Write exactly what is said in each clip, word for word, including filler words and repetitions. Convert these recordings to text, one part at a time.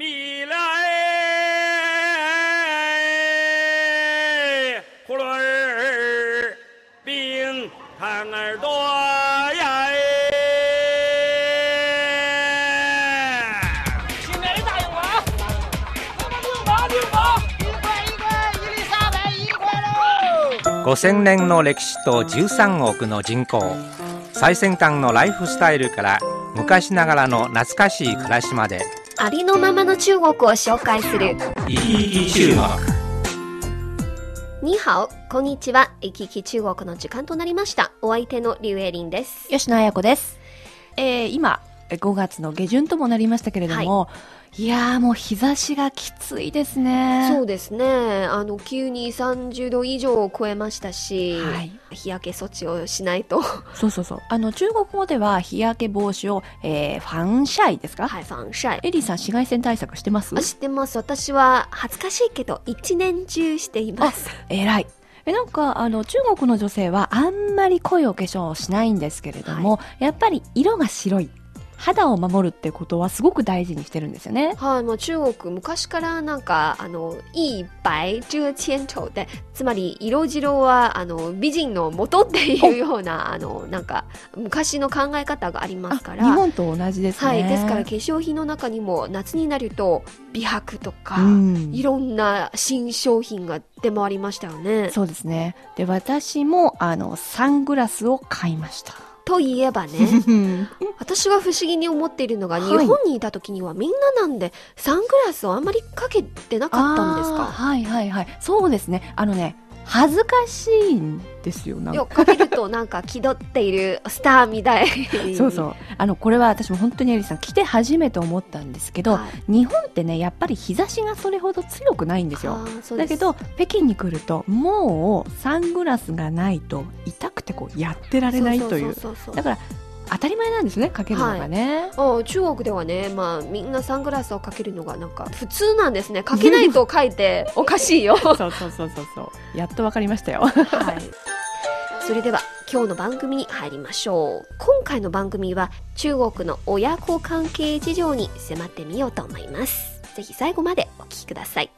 未来葫芦儿冰糖儿多呀！新年大红包，大红包，一块一块，一粒三百，一块喽！五千年の歴史とじゅうさんおくの人口、最先端のライフスタイルから昔ながらの懐かしい暮らしまで。ありのままの中国を紹介するイキイキ中国。にはお、こんにちは。イキイキ中国の時間となりました。お相手のリュウエリンです。吉野彩子です。えー、今ごがつの下旬ともなりましたけれども、はい、いやーもう日差しがきついですね。そうですね、あの急にさんじゅうど以上を超えましたし、はい、日焼け措置をしないと。そうそうそう、あの中国語では日焼け防止を、えー、ファンシャイですか。はい、ファンシャイ。エリーさん、紫外線対策してます？あ、してます。私は恥ずかしいけど一年中しています。えらい。えなんかあの中国の女性はあんまり濃いお化粧をしないんですけれども、はい、やっぱり色が白い肌を守るってことはすごく大事にしてるんですよね。はい、まあ、中国昔からなんかあの一白遮千丑で、つまり色白はあの美人の元っていうようなあのなんか昔の考え方がありますから。日本と同じですね。はい、ですから化粧品の中にも夏になると美白とか、うん、いろんな新商品が出回りましたよね。そうですね。で、私もあのサングラスを買いました。といえばね私が不思議に思っているのが、はい、日本にいた時にはみんななんでサングラスをあんまりかけてなかったんですか？はいはいはい、そうですね。あのね、恥ずかしいんですよ。なんかかけるとなんか気取っているスターみたいそうそう、あのこれは私も本当にエリさん来て初めて思ったんですけど、はい、日本ってねやっぱり日差しがそれほど強くないんですよ。ですだけど北京に来るともうサングラスがないと痛くてこうやってられないという。だから当たり前なんですね、かけるのがね。はい、中国ではね、まあ、みんなサングラスをかけるのがなんか普通なんですね。かけないと書いておかしいよそうそうそうそうそう。やっとわかりましたよ。はい、それでは今日の番組に入りましょう。今回の番組は中国の親子関係事情に迫ってみようと思います。ぜひ最後までお聞きください。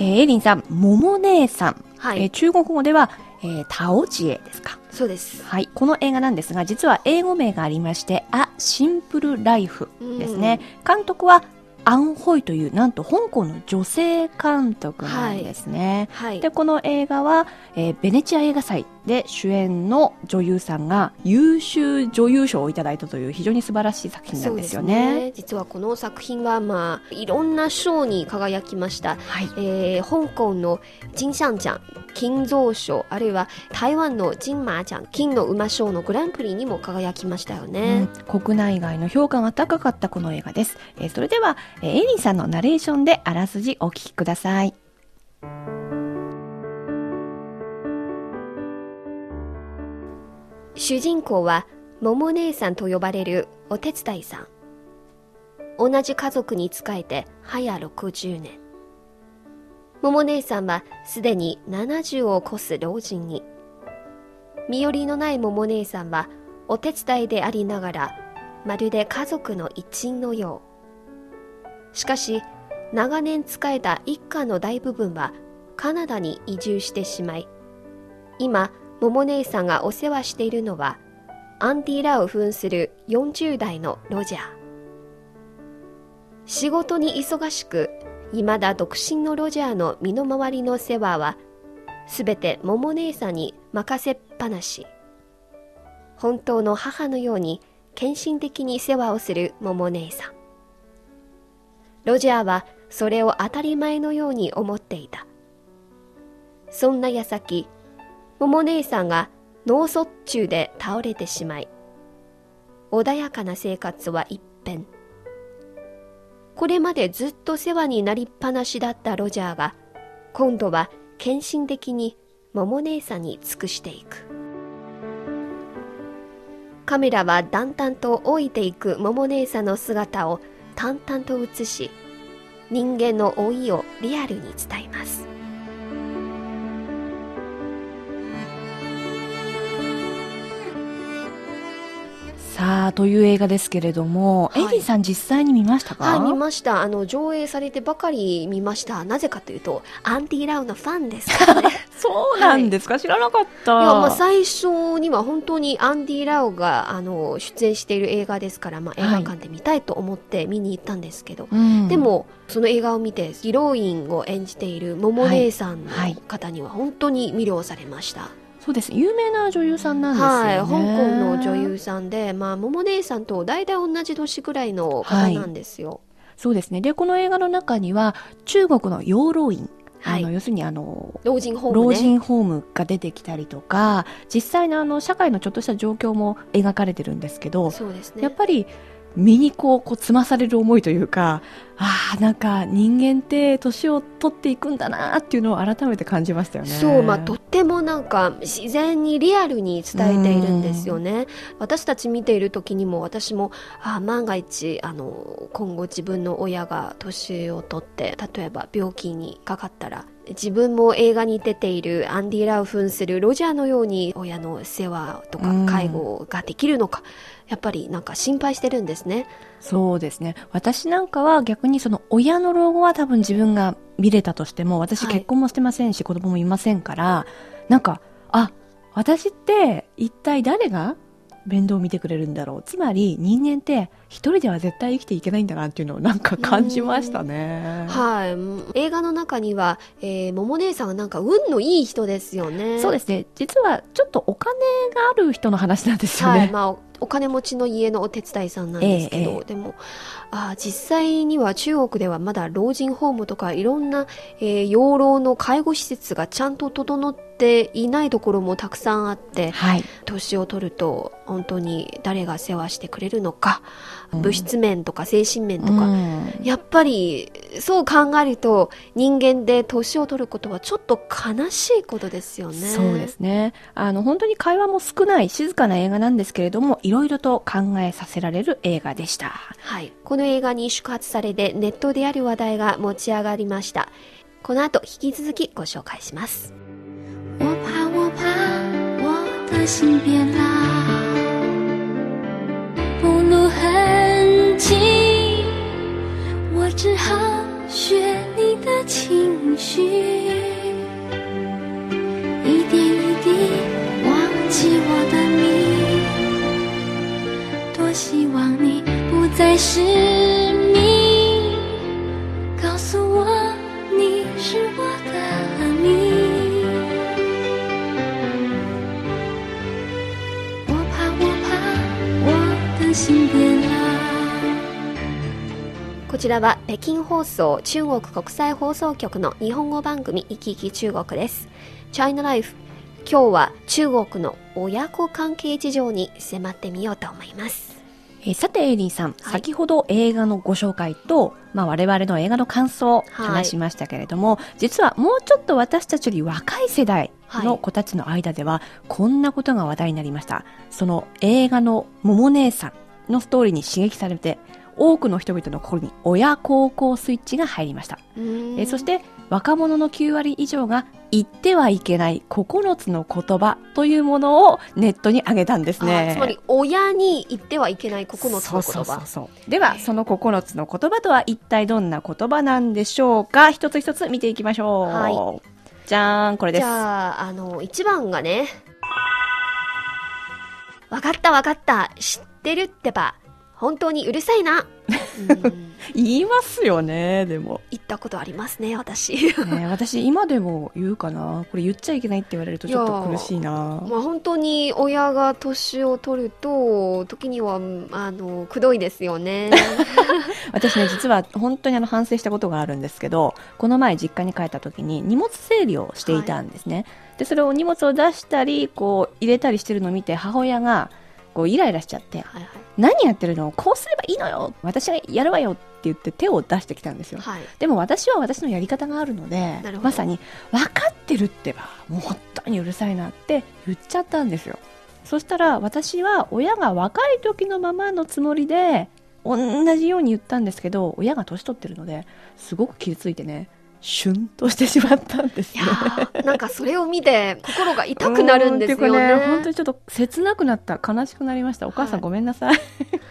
エリンさん、桃姉さん、はい、えー、中国語では、えー、タオジエですか？そうです。はい、この映画なんですが、実は英語名がありまして、ア・シンプル・ライフですね。監督はアン・ホイという、なんと香港の女性監督なんですね。はいはい、で、この映画は、えー、ベネチア映画祭で主演の女優さんが優秀女優賞をいただいたという非常に素晴らしい作品なんですよ ね。 そうですね。実はこの作品は、まあ、いろんな賞に輝きました。はい、えー、香港の金像獎、金像賞、あるいは台湾の金馬獎、金の馬賞のグランプリにも輝きましたよね。うん、国内外の評価が高かったこの映画です。えー、それでは、えー、エリンさんのナレーションであらすじお聞きください。主人公は桃姉さんと呼ばれるお手伝いさん。同じ家族に仕えて早ろくじゅうねん。桃姉さんはすでにななじゅうを超す老人に。身寄りのない桃姉さんはお手伝いでありながらまるで家族の一員のよう。しかし長年仕えた一家の大部分はカナダに移住してしまい、今桃姉さんがお世話しているのはアンディラを扮するよんじゅうだいのロジャー。仕事に忙しく、いまだ独身のロジャーの身の回りの世話はすべて桃姉さんに任せっぱなし。本当の母のように献身的に世話をする桃姉さん。ロジャーはそれを当たり前のように思っていた。そんな矢先、桃姉さんが脳卒中で倒れてしまい、穏やかな生活は一変。これまでずっと世話になりっぱなしだったロジャーは、今度は献身的に桃姉さんに尽くしていく。カメラは淡々と老いていく桃姉さんの姿を淡々と映し、人間の老いをリアルに伝えます。さあ、という映画ですけれども、はい、エリーさん実際に見ましたか？はい、見ました。あの上映されてばかり見ました。なぜかというとアンディ・ラウのファンですからねそうなんですか、はい、知らなかった。いや、まあ、最初には本当にアンディ・ラウがあの出演している映画ですから、まあ、映画館で見たいと思って見に行ったんですけど、はい、うん、でもその映画を見てヒロインを演じている桃姉さんの方には本当に魅了されました、はいはい。そうです、有名な女優さんなんですよね、はい、香港の女優さんで、まあ、桃姉さんと大体同じ年ぐらいの方なんですよ、はい、そうですね。でこの映画の中には中国の養老院、はい、あの要するにあの老人ホーム、ね、老人ホームが出てきたりとか、実際のあの社会のちょっとした状況も描かれてるんですけど、そうですね、やっぱり身にこう、こう詰まされる思いというか、ああ、なんか人間って年を取っていくんだなっていうのを改めて感じましたよね。そう、まあ、とってもなんか自然にリアルに伝えているんですよね。私たち見ている時にも、私もあ万が一あの今後自分の親が年を取って例えば病気にかかったら、自分も映画に出ているアンディ・ラウ扮するロジャーのように親の世話とか介護ができるのか、やっぱりなんか心配してるんですね。そうですね。私なんかは逆にその親の老後は多分自分が見れたとしても、私結婚もしてませんし、はい、子供もいませんから、なんかあ、私って一体誰が面倒を見てくれるんだろう、つまり人間って一人では絶対生きていけないんだなっていうのをなんか感じましたね。はい、映画の中には、えー、桃姉さんはなんか運のいい人ですよね。そうですね、実はちょっとお金がある人の話なんですよね、はい、まあ、お, お金持ちの家のお手伝いさんなんですけど、えーえー、でもあ実際には中国ではまだ老人ホームとかいろんな、えー、養老の介護施設がちゃんと整っていないところもたくさんあって、はい、年を取ると本当に誰が世話してくれるのか、うん、物質面とか精神面とか、うん、やっぱりそう考えると人間で年を取ることはちょっと悲しいことですよね。そうですね。あの本当に会話も少ない静かな映画なんですけれども、いろいろと考えさせられる映画でした、はい、この映画に触発されてネットである話題が持ち上がりました。この後引き続きご紹介します。我怕我怕我的心变大，不露痕迹，我只好学你的情绪，一点一滴忘记我的名，多希望你不再失明，告诉我你是我的命。こちらは北京放送中国国際放送局の日本語番組生き生き中国です。チャイナライフ、今日は中国の親子関係事情に迫ってみようと思います。えさてエイリーさん、はい、先ほど映画のご紹介と、まあ、我々の映画の感想を話しましたけれども、はい、実はもうちょっと私たちより若い世代の子たちの間では、はい、こんなことが話題になりました。その映画の桃姉さんのストーリーに刺激されて、多くの人々の心に親孝行スイッチが入りました。えそして若者のきゅうわり以上が言ってはいけないここのつの言葉というものをネットに上げたんですね。つまり親に言ってはいけないここのつの言葉。そうそうそうそう。ではそのここのつの言葉とは一体どんな言葉なんでしょうか。一つ一つ見ていきましょう、はい、じゃーん、これです。じゃあ、あのいちばんがね、わかったわかった知ってるってば本当にうるさいなうん、言いますよね。でも言ったことありますね、私ね。私今でも言うかな。これ言っちゃいけないって言われるとちょっと苦しいな。まあ、本当に親が年を取ると時にはあのくどいですよね私ね、実は本当にあの反省したことがあるんですけど、この前実家に帰った時に荷物整理をしていたんですね、はい、でそれを荷物を出したりこう入れたりしてるのを見て、母親がこうイライラしちゃって、はいはい、何やってるの、こうすればいいのよ、私がやるわよ言って手を出してきたんですよ、はい、でも私は私のやり方があるので、まさに分かってるってばもう本当にうるさいなって言っちゃったんですよ。そしたら私は親が若い時のままのつもりで同じように言ったんですけど、親が年取ってるのですごく傷ついてね、シュンとしてしまったんですね。いやなんかそれを見て心が痛くなるんですよね。ね、本当にちょっと切なくなった、悲しくなりました。お母さん、はい、ごめんなさい、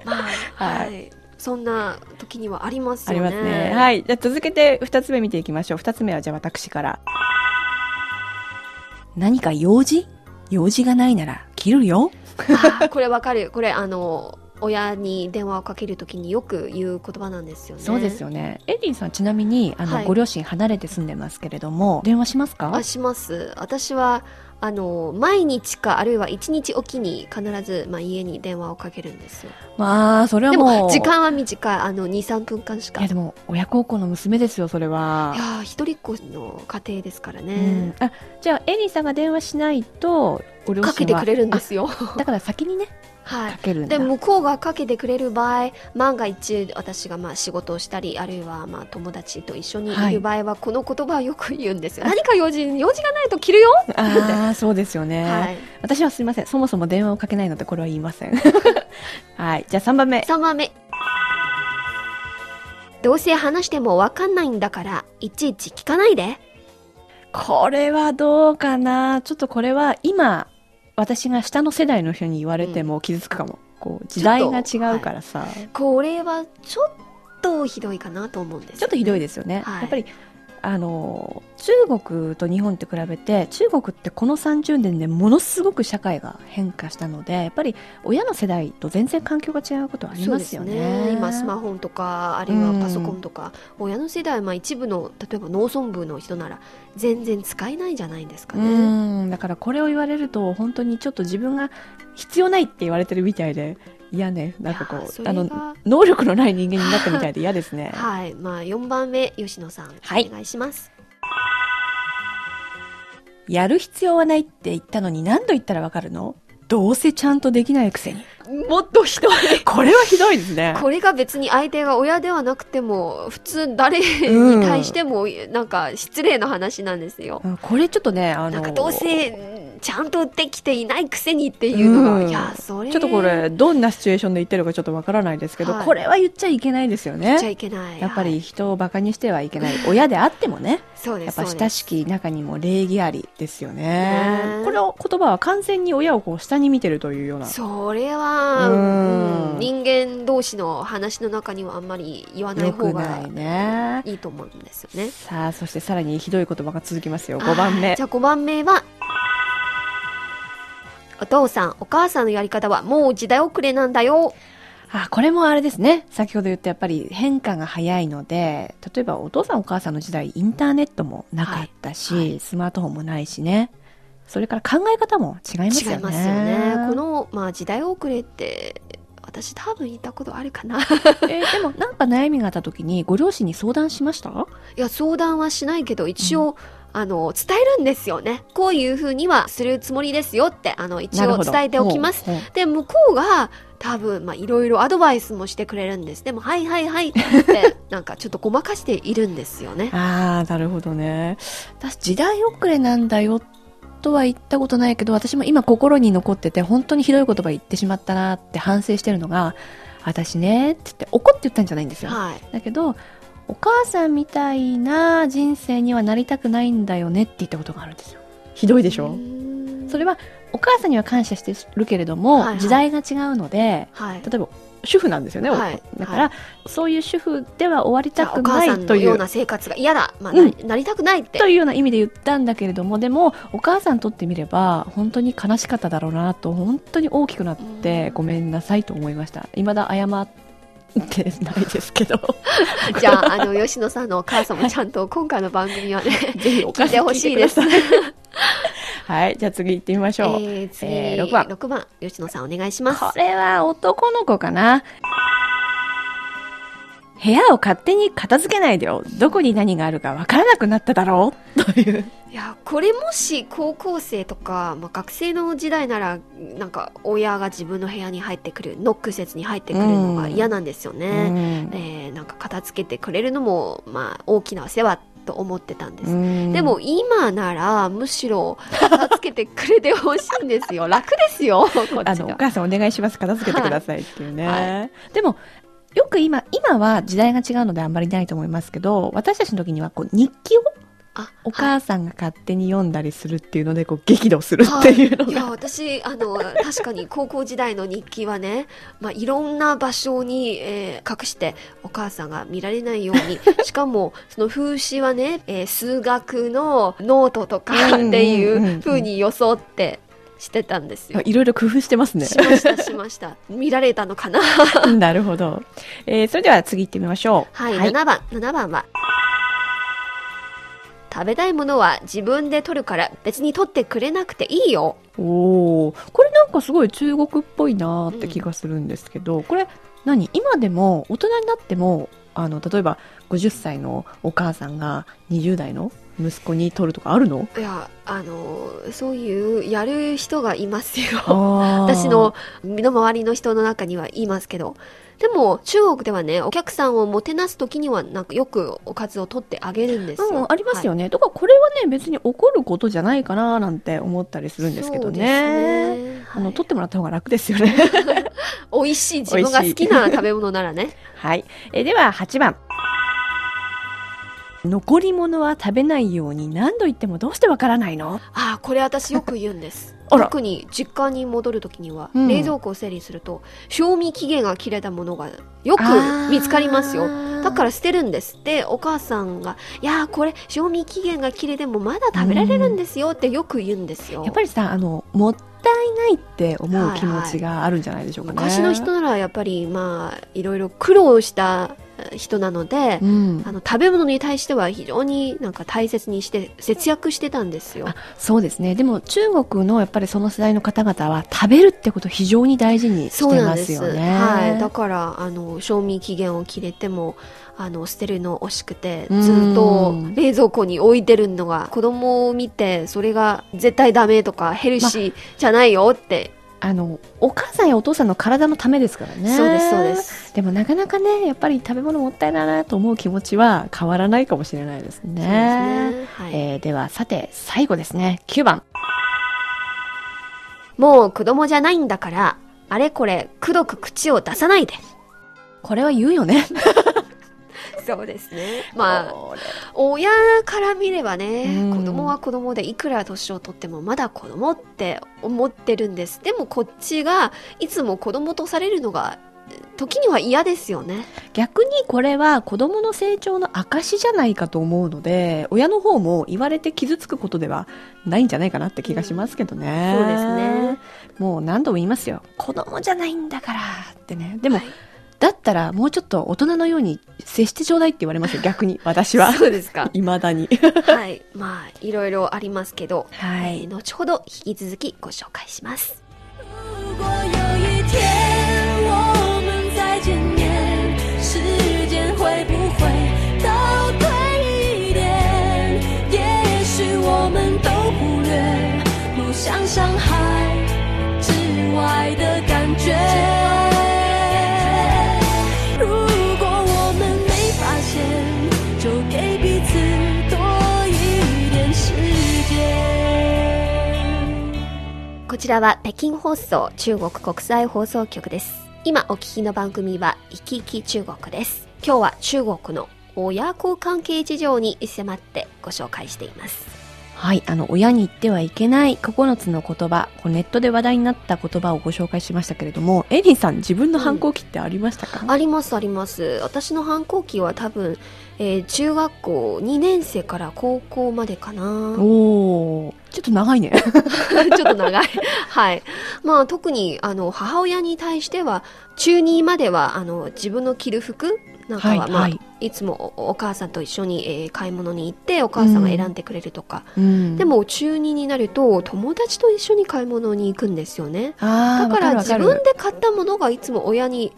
まあはいはい、そんな時にはありますよね。ありますね、はい、じゃあ続けてふたつめ見ていきましょう。ふたつめはじゃあ私から。何か用事用事がないなら切るよ。あ、これわかる。これあの親に電話をかけるときによく言う言葉なんですよね。そうですよね。エディさん、ちなみにあの、はい、ご両親離れて住んでますけれども、電話しますか？あ、します。私はあの毎日かあるいはいちにちおきに必ず、まあ、家に電話をかけるんですよ。まあそれはもうでも時間は短い、あの にさんぷんかんしか。いやでも親孝行の娘ですよ、それは。いや一人っ子の家庭ですからね、うん、あ、じゃあエディさんが電話しないとご両親はかけてくれるんですよ。だから先にねはい、かけるんだ。で向こうがかけてくれる場合、万が一私がまあ仕事をしたりあるいはまあ友達と一緒にいる場合は、はい、この言葉をよく言うんですよ。何か用事用事がないと切るよって。ああそうですよね、はい、私はすいません、そもそも電話をかけないのでこれは言いません。はい、じゃあさんばんめ。さんばんめ、どうせ話しても分かんないんだからいちいち聞かないで。これはどうかな。ちょっとこれは今私が下の世代の人に言われても傷つくかも、うん、こう時代が違うからさ、はい、これはちょっとひどいかなと思うんですよ、ね、ちょっとひどいですよね、はい、やっぱりあの中国と日本って比べて、中国ってこのさんじゅうねんでものすごく社会が変化したので、やっぱり親の世代と全然環境が違うことはありますよ ね, そうですね。今スマホとかあるいはパソコンとか、うん、親の世代は、まあ、一部の例えば農村部の人なら全然使えないんじゃないですかね。うん、だからこれを言われると本当にちょっと自分が必要ないって言われてるみたいで、いやね、なんかこうあの能力のない人間になったみたいで嫌ですね。はい、まあ、よんばんめ吉野さん、はい、お願いします。やる必要はないって言ったのに何度言ったらわかるの？どうせちゃんとできないくせに。もっとひどい。これはひどいですね。これが別に相手が親ではなくても普通誰に対してもなんか失礼な話なんですよ、うん、これちょっとね、あのー、なんかどうせちゃんとできていないくせにっていうのが、うん、いやそれちょっとこれどんなシチュエーションで言ってるかちょっとわからないですけど、はい、これは言っちゃいけないですよね。言っちゃいけない。やっぱり人をバカにしてはいけない、はい、親であってもね。そうです。やっぱ親しき中にも礼儀ありですよ ね, ね。この言葉は完全に親をこう下に見てるというような、それは、うんうん、人間同士の話の中にはあんまり言わない方がい い,、ね、いいと思うんですよね。さあそしてさらにひどい言葉が続きますよ。ごばんめ。じゃあごばんめは、お父さんお母さんのやり方はもう時代遅れなんだよ。あ、これもあれですね、先ほど言ったやっぱり変化が早いので、例えばお父さんお母さんの時代インターネットもなかったし、はいはい、スマートフォンもないしね、それから考え方も違いますよね。違いますよね。この、まあ、時代遅れって私多分言ったことあるかな。、えー、でもなんか悩みがあった時にご両親に相談しました？いや相談はしないけど一応、うん、あの伝えるんですよね。こういうふうにはするつもりですよってあの一応伝えておきます。で向こうが多分まあいろいろアドバイスもしてくれるんです。でもはいはいはいってなんかちょっとごまかしているんですよね。ああなるほどね。私時代遅れなんだよとは言ったことないけど、私も今心に残ってて本当にひどい言葉言ってしまったなって反省してるのが、私ねって言って怒って言ったんじゃないんですよ、はい、だけどお母さんみたいな人生にはなりたくないんだよねって言ったことがあるんですよ。ひどいでしょ。それはお母さんには感謝してるけれども、はいはい、時代が違うので、はい、例えば主婦なんですよね、はい、だから、はい、そういう主婦では終わりたくないという、お母さんのような生活が嫌だ、まあなり、うん、なりたくないってというような意味で言ったんだけれども、でもお母さんにとってみれば本当に悲しかっただろうなと、本当に大きくなってごめんなさいと思いました。未だ謝ってでないですけどじゃあ、 あの吉野さんのお母さんもちゃんと今回の番組はね、はい、ぜひお母さん聞いてほしいです。はい、じゃあ次行ってみましょう、えー次えー、ろくばん。ろくばん吉野さんお願いします。これは男の子かな。部屋を勝手に片付けないでよ、どこに何があるか分からなくなっただろうという。いや、これもし高校生とか、まあ、学生の時代ならなんか親が自分の部屋に入ってくる、ノックせずに入ってくるのが嫌なんですよね、うん、えー、なんか片付けてくれるのも、まあ、大きなお世話と思ってたんです。でも今ならむしろ片付けてくれてほしいんですよ楽ですよこっちが、あのお母さんお願いします、片付けてくださいっていうね、はいはい、でもよく今今は時代が違うのであんまりないと思いますけど、私たちの時にはこう日記をお母さんが勝手に読んだりするっていうので、こう激怒するっていうのが、はい、いや私あの確かに高校時代の日記はね、まあ、いろんな場所に、えー、隠してお母さんが見られないように、しかもその風刺はね、えー、数学のノートとかっていう風に装ってしてたんですよ。いろいろ工夫してますね。しましたしました見られたのかななるほど、えー、それでは次行ってみましょう。はい、はい、ななばんななばんは、食べたいものは自分で取るから別に取ってくれなくていいよ。おー、これなんかすごい中国っぽいなって気がするんですけど、うん、これ何、今でも大人になっても、あの例えばごじゅっさいのお母さんがにじゅうだいの息子に取るとかあるの？いや、あのそういうやる人がいますよ私の身の回りの人の中にはいますけど、でも中国ではね、お客さんをもてなすときにはなんかよくおかずを取ってあげるんですよ、うん、ありますよね、はい、とかこれはね別に怒ることじゃないかななんて思ったりするんですけど ね, そうですね、あの、はい、取ってもらった方が楽ですよね美味しい、自分が好きな食べ物ならねはい、えでははちばん、残り物は食べないように何度言ってもどうしてわからないの？ああ、これ私よく言うんです特に実家に戻るときには、うん、冷蔵庫を整理すると賞味期限が切れたものがよく見つかりますよ。だから捨てるんですって。お母さんが、いやこれ賞味期限が切れてもまだ食べられるんですよってよく言うんですよ、うん、やっぱりさ、あのもったいないって思う気持ちがあるんじゃないでしょうかね、はいはい、昔の人ならやっぱり、まあ、いろいろ苦労した人なので、うん、あの食べ物に対しては非常になんか大切にして節約してたんですよ。あ、そうですね。でも中国のやっぱりその世代の方々は食べるってことを非常に大事にしてますよね。そうなんです、はい、だからあの賞味期限を切れてもあの捨てるの惜しくてずっと冷蔵庫に置いてるのが、子供を見てそれが絶対ダメとかヘルシーじゃないよって、まあのお母さんやお父さんの体のためですからね。そうですそうです。でもなかなかねやっぱり食べ物もったいないなと思う気持ちは変わらないかもしれないですね。そうですね、はい、えー、ではさて最後ですね、きゅうばん、もう子供じゃないんだからあれこれくどく口を出さないで。これは言うよねそうですね、まあ、親から見ればね、子供は子供でいくら年を取ってもまだ子供って思ってるんです。でもこっちがいつも子供とされるのが時には嫌ですよね。逆にこれは子供の成長の証じゃないかと思うので、親の方も言われて傷つくことではないんじゃないかなって気がしますけどね、うん、そうですね。もう何度も言いますよ、子供じゃないんだからってね。でも、はい、だったらもうちょっと大人のように接してちょうだいって言われますよ逆に私はそうですか未だにはい、まあいろいろありますけど、はい、えー、後ほど引き続きご紹介します。こちらは北京放送中国国際放送局です。今お聞きの番組はイキイキ中国です。今日は中国の親子関係事情に迫ってご紹介しています。はい、あの親に言ってはいけないここのつの言葉、ネットで話題になった言葉をご紹介しましたけれども、エリーさん自分の反抗期ってありましたか？うん、ありますあります。私の反抗期は多分、えー、中学校にねんせいから高校までかな。おー、ちょっと長いねちょっと長いはい、まあ、特にあの母親に対しては中にまではあの自分の着る服なんかは、はいまあはい、いつもお母さんと一緒に、えー、買い物に行ってお母さんが選んでくれるとか、うん、でも中にになると友達と一緒に買い物に行くんですよね。だから自分で買ったものがいつも親に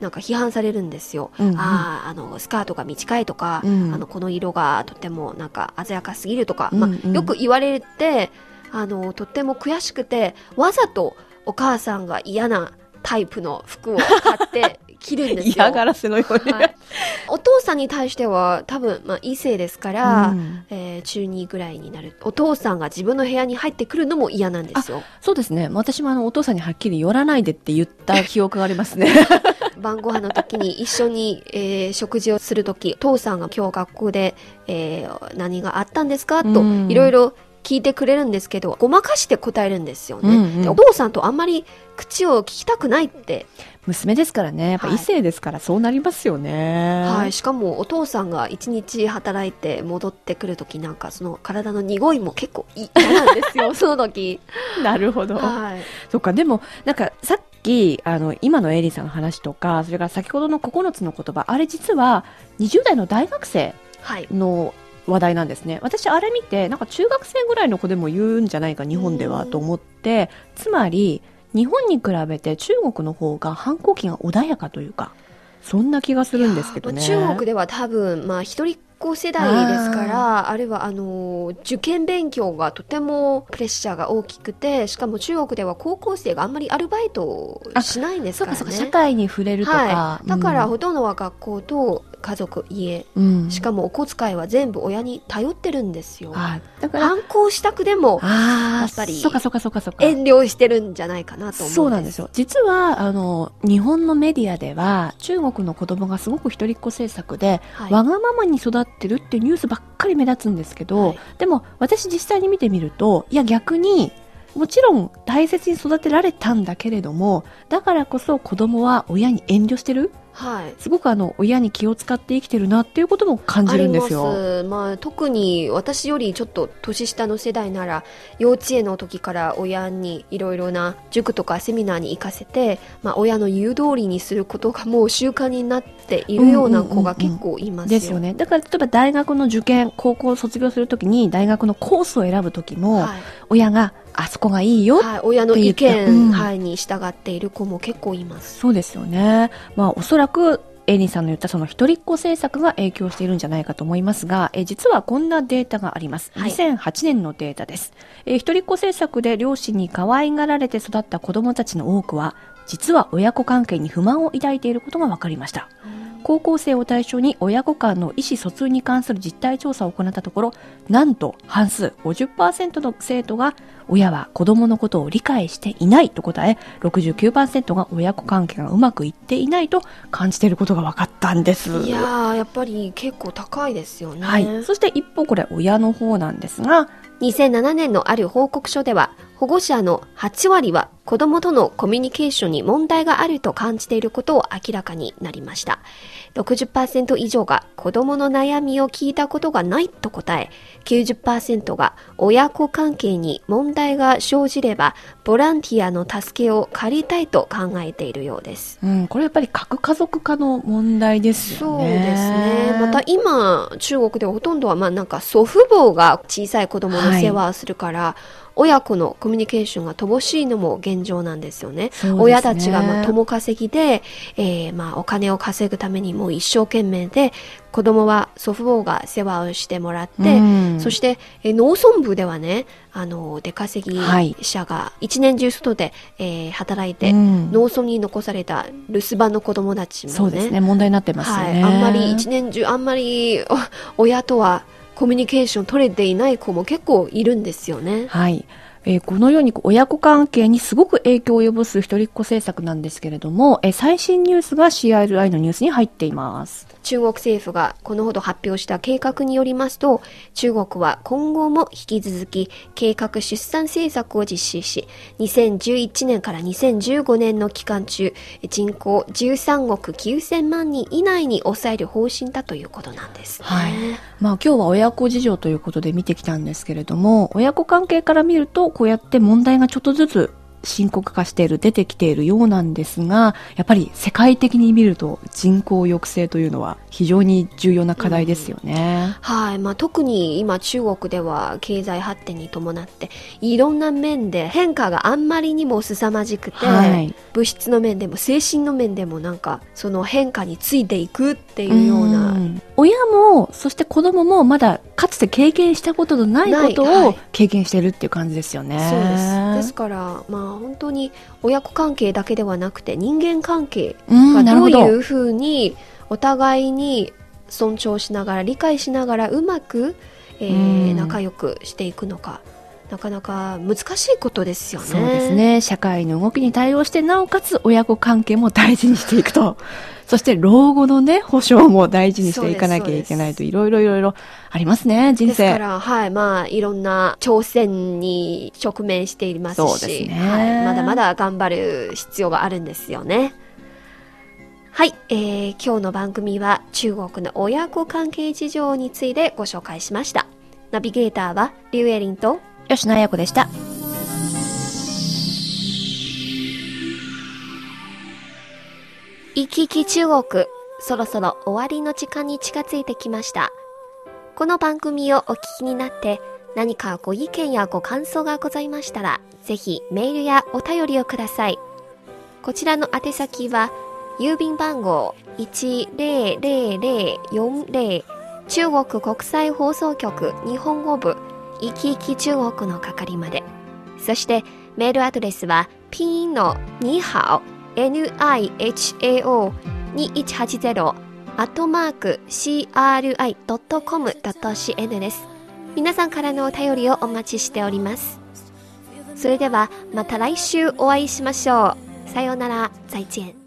なんか批判されるんですよ、うんうん、ああのスカートが短いとか、うん、あのこの色がとてもなんか鮮やかすぎるとか、うんうん、まあ、よく言われてあのとっても悔しくて、わざとお母さんが嫌なタイプの服を買って着るんですよ嫌がらせのように、はい、お父さんに対しては多分、まあ、異性ですから、うん、えー、中にぐらいになるお父さんが自分の部屋に入ってくるのも嫌なんですよ。そうですね、私もあのお父さんにはっきり寄らないでって言った記憶がありますね晩ご飯の時に一緒に、えー、食事をする時、父さんが今日学校で、えー、何があったんですかといろいろ聞いてくれるんですけど、ごまかして答えるんですよね、うんうん、でお父さんとあんまり口を聞きたくないって、娘ですからね、やっぱ異性ですからそうなりますよね、はいはい、しかもお父さんが一日働いて戻ってくるとき、なんかその体の濁いも結構嫌なんですよその時なるほど、はい、そっか。でもなんかさっきあの今のエイリーさんの話とか、それから先ほどのここのつの言葉、あれ実はにじゅう代の大学生の、はい、話題なんですね。私あれ見てなんか中学生ぐらいの子でも言うんじゃないか日本ではと思って、つまり日本に比べて中国の方が反抗期が穏やかというか、そんな気がするんですけどね。中国では多分、まあ、一人っ子世代ですから、あるいはあの受験勉強がとてもプレッシャーが大きくて、しかも中国では高校生があんまりアルバイトをしないんですからね。そうかそうか、社会に触れるとか、はい、だからほとんどは学校と家族、家、うん、しかもお小遣いは全部親に頼ってるんですよ。あ、だから反抗したくでもやっぱり遠慮してるんじゃないかなと思うんです。そうなんですよ。実はあの日本のメディアでは中国の子供がすごく一人っ子政策で、はい、わがままに育ってるっていうニュースばっかり目立つんですけど、はい、でも私実際に見てみると、いや逆にもちろん大切に育てられたんだけれども、だからこそ子供は親に遠慮してる、はい、すごくあの親に気を使って生きてるなっていうことも感じるんですよ。あります、まあ、特に私よりちょっと年下の世代なら幼稚園の時から親にいろいろな塾とかセミナーに行かせて、まあ、親の言う通りにすることがもう習慣になっているような子が結構いますよ、うんうんうんうん、ですよね。だから例えば大学の受験、高校を卒業するときに大学のコースを選ぶときも、はい、親があそこがいいよって、はい、親の意見、うん、はい、に従っている子も結構います。そうですよね、まあ、おそらくエイリーさんの言ったその一人っ子政策が影響しているんじゃないかと思いますが、え実はこんなデータがあります、はい、にせんはちねんのデータです。え一人っ子政策で両親に可愛がられて育った子どもたちの多くは実は親子関係に不満を抱いていることが分かりました。高校生を対象に親子間の意思疎通に関する実態調査を行ったところ、なんと半数 ごじゅっパーセント の生徒が親は子供のことを理解していないと答え、ろくじゅうきゅうパーセント が親子関係がうまくいっていないと感じていることが分かったんです。いやー、やっぱり結構高いですよね、はい、そして一方これ親の方なんですが、にせんななねんのある報告書では保護者のはちわりは子どもとのコミュニケーションに問題があると感じていることを明らかになりました。ろくじゅっパーセント 以上が子どもの悩みを聞いたことがないと答え、きゅうじゅっパーセント が親子関係に問題が生じればボランティアの助けを借りたいと考えているようです、うん、これやっぱり核家族化の問題ですよね。そうですね。また今中国ではほとんどはまあなんか祖父母が小さい子どもの世話をするから、はい、親子のコミュニケーションが乏しいのも現状なんですよ ね, ですね。親たちがまあ共稼ぎで、えー、まあお金を稼ぐためにもう一生懸命で、子供は祖父母が世話をしてもらって、うん、そして、えー、農村部ではね、あの出稼ぎ者が一年中外で、えー、働いて、うん、農村に残された留守番の子供たちもね、そうですね、問題になってますね、はい、あんまり一年中あんまり親とはコミュニケーション取れていない子も結構いるんですよね。はい、えー、このように親子関係にすごく影響を及ぼす一人っ子政策なんですけれども、えー、最新ニュースが シーアールアイ のニュースに入っています。中国政府がこのほど発表した計画によりますと、中国は今後も引き続き計画出産政策を実施し、にせんじゅういちねんからにせんじゅうごねんの期間中、人口じゅうさんおくきゅうせんまんにん以内に抑える方針だということなんですね、はい。まあ、今日は親子事情ということで見てきたんですけれども、親子関係から見るとこうやって問題がちょっとずつ深刻化している、出てきているようなんですが、やっぱり世界的に見ると人口抑制というのは非常に重要な課題ですよね、うん、はい、まあ、特に今中国では経済発展に伴っていろんな面で変化があんまりにも凄まじくて、はい、物質の面でも精神の面でもなんかその変化についていくっていうような、うん、親もそして子供もまだかつて経験したことのないことを経験しているっていう感じですよね、はい、そうです。ですからまあ本当に親子関係だけではなくて人間関係がどういうふうにお互いに尊重しながら理解しながらうまく、えー、仲良くしていくのか、なかなか難しいことですよね。そうですね。社会の動きに対応して、なおかつ親子関係も大事にしていくとそして老後のね保障も大事にしていかなきゃいけないと、いろいろいろいろありますね、人生。ですから、はい、まあいろんな挑戦に直面していますし、そうですね、はい、まだまだ頑張る必要があるんですよね。はい、えー、今日の番組は中国の親子関係事情についてご紹介しました。ナビゲーターはリュウエリンと吉野彩子でした。行き来中国、そろそろ終わりの時間に近づいてきました。この番組をお聞きになって、何かご意見やご感想がございましたら、ぜひメールやお便りをください。こちらの宛先は、郵便番号 いちまるまるまるよんまる 中国国際放送局日本語部いきいき中国の係まで。そしてメールアドレスはピンインのにはお nihao にせんひゃくはちじゅう アットマーク シーアールアイドットコムドットシーエヌ です。皆さんからのお便りをお待ちしております。それではまた来週お会いしましょう。さようなら。再见。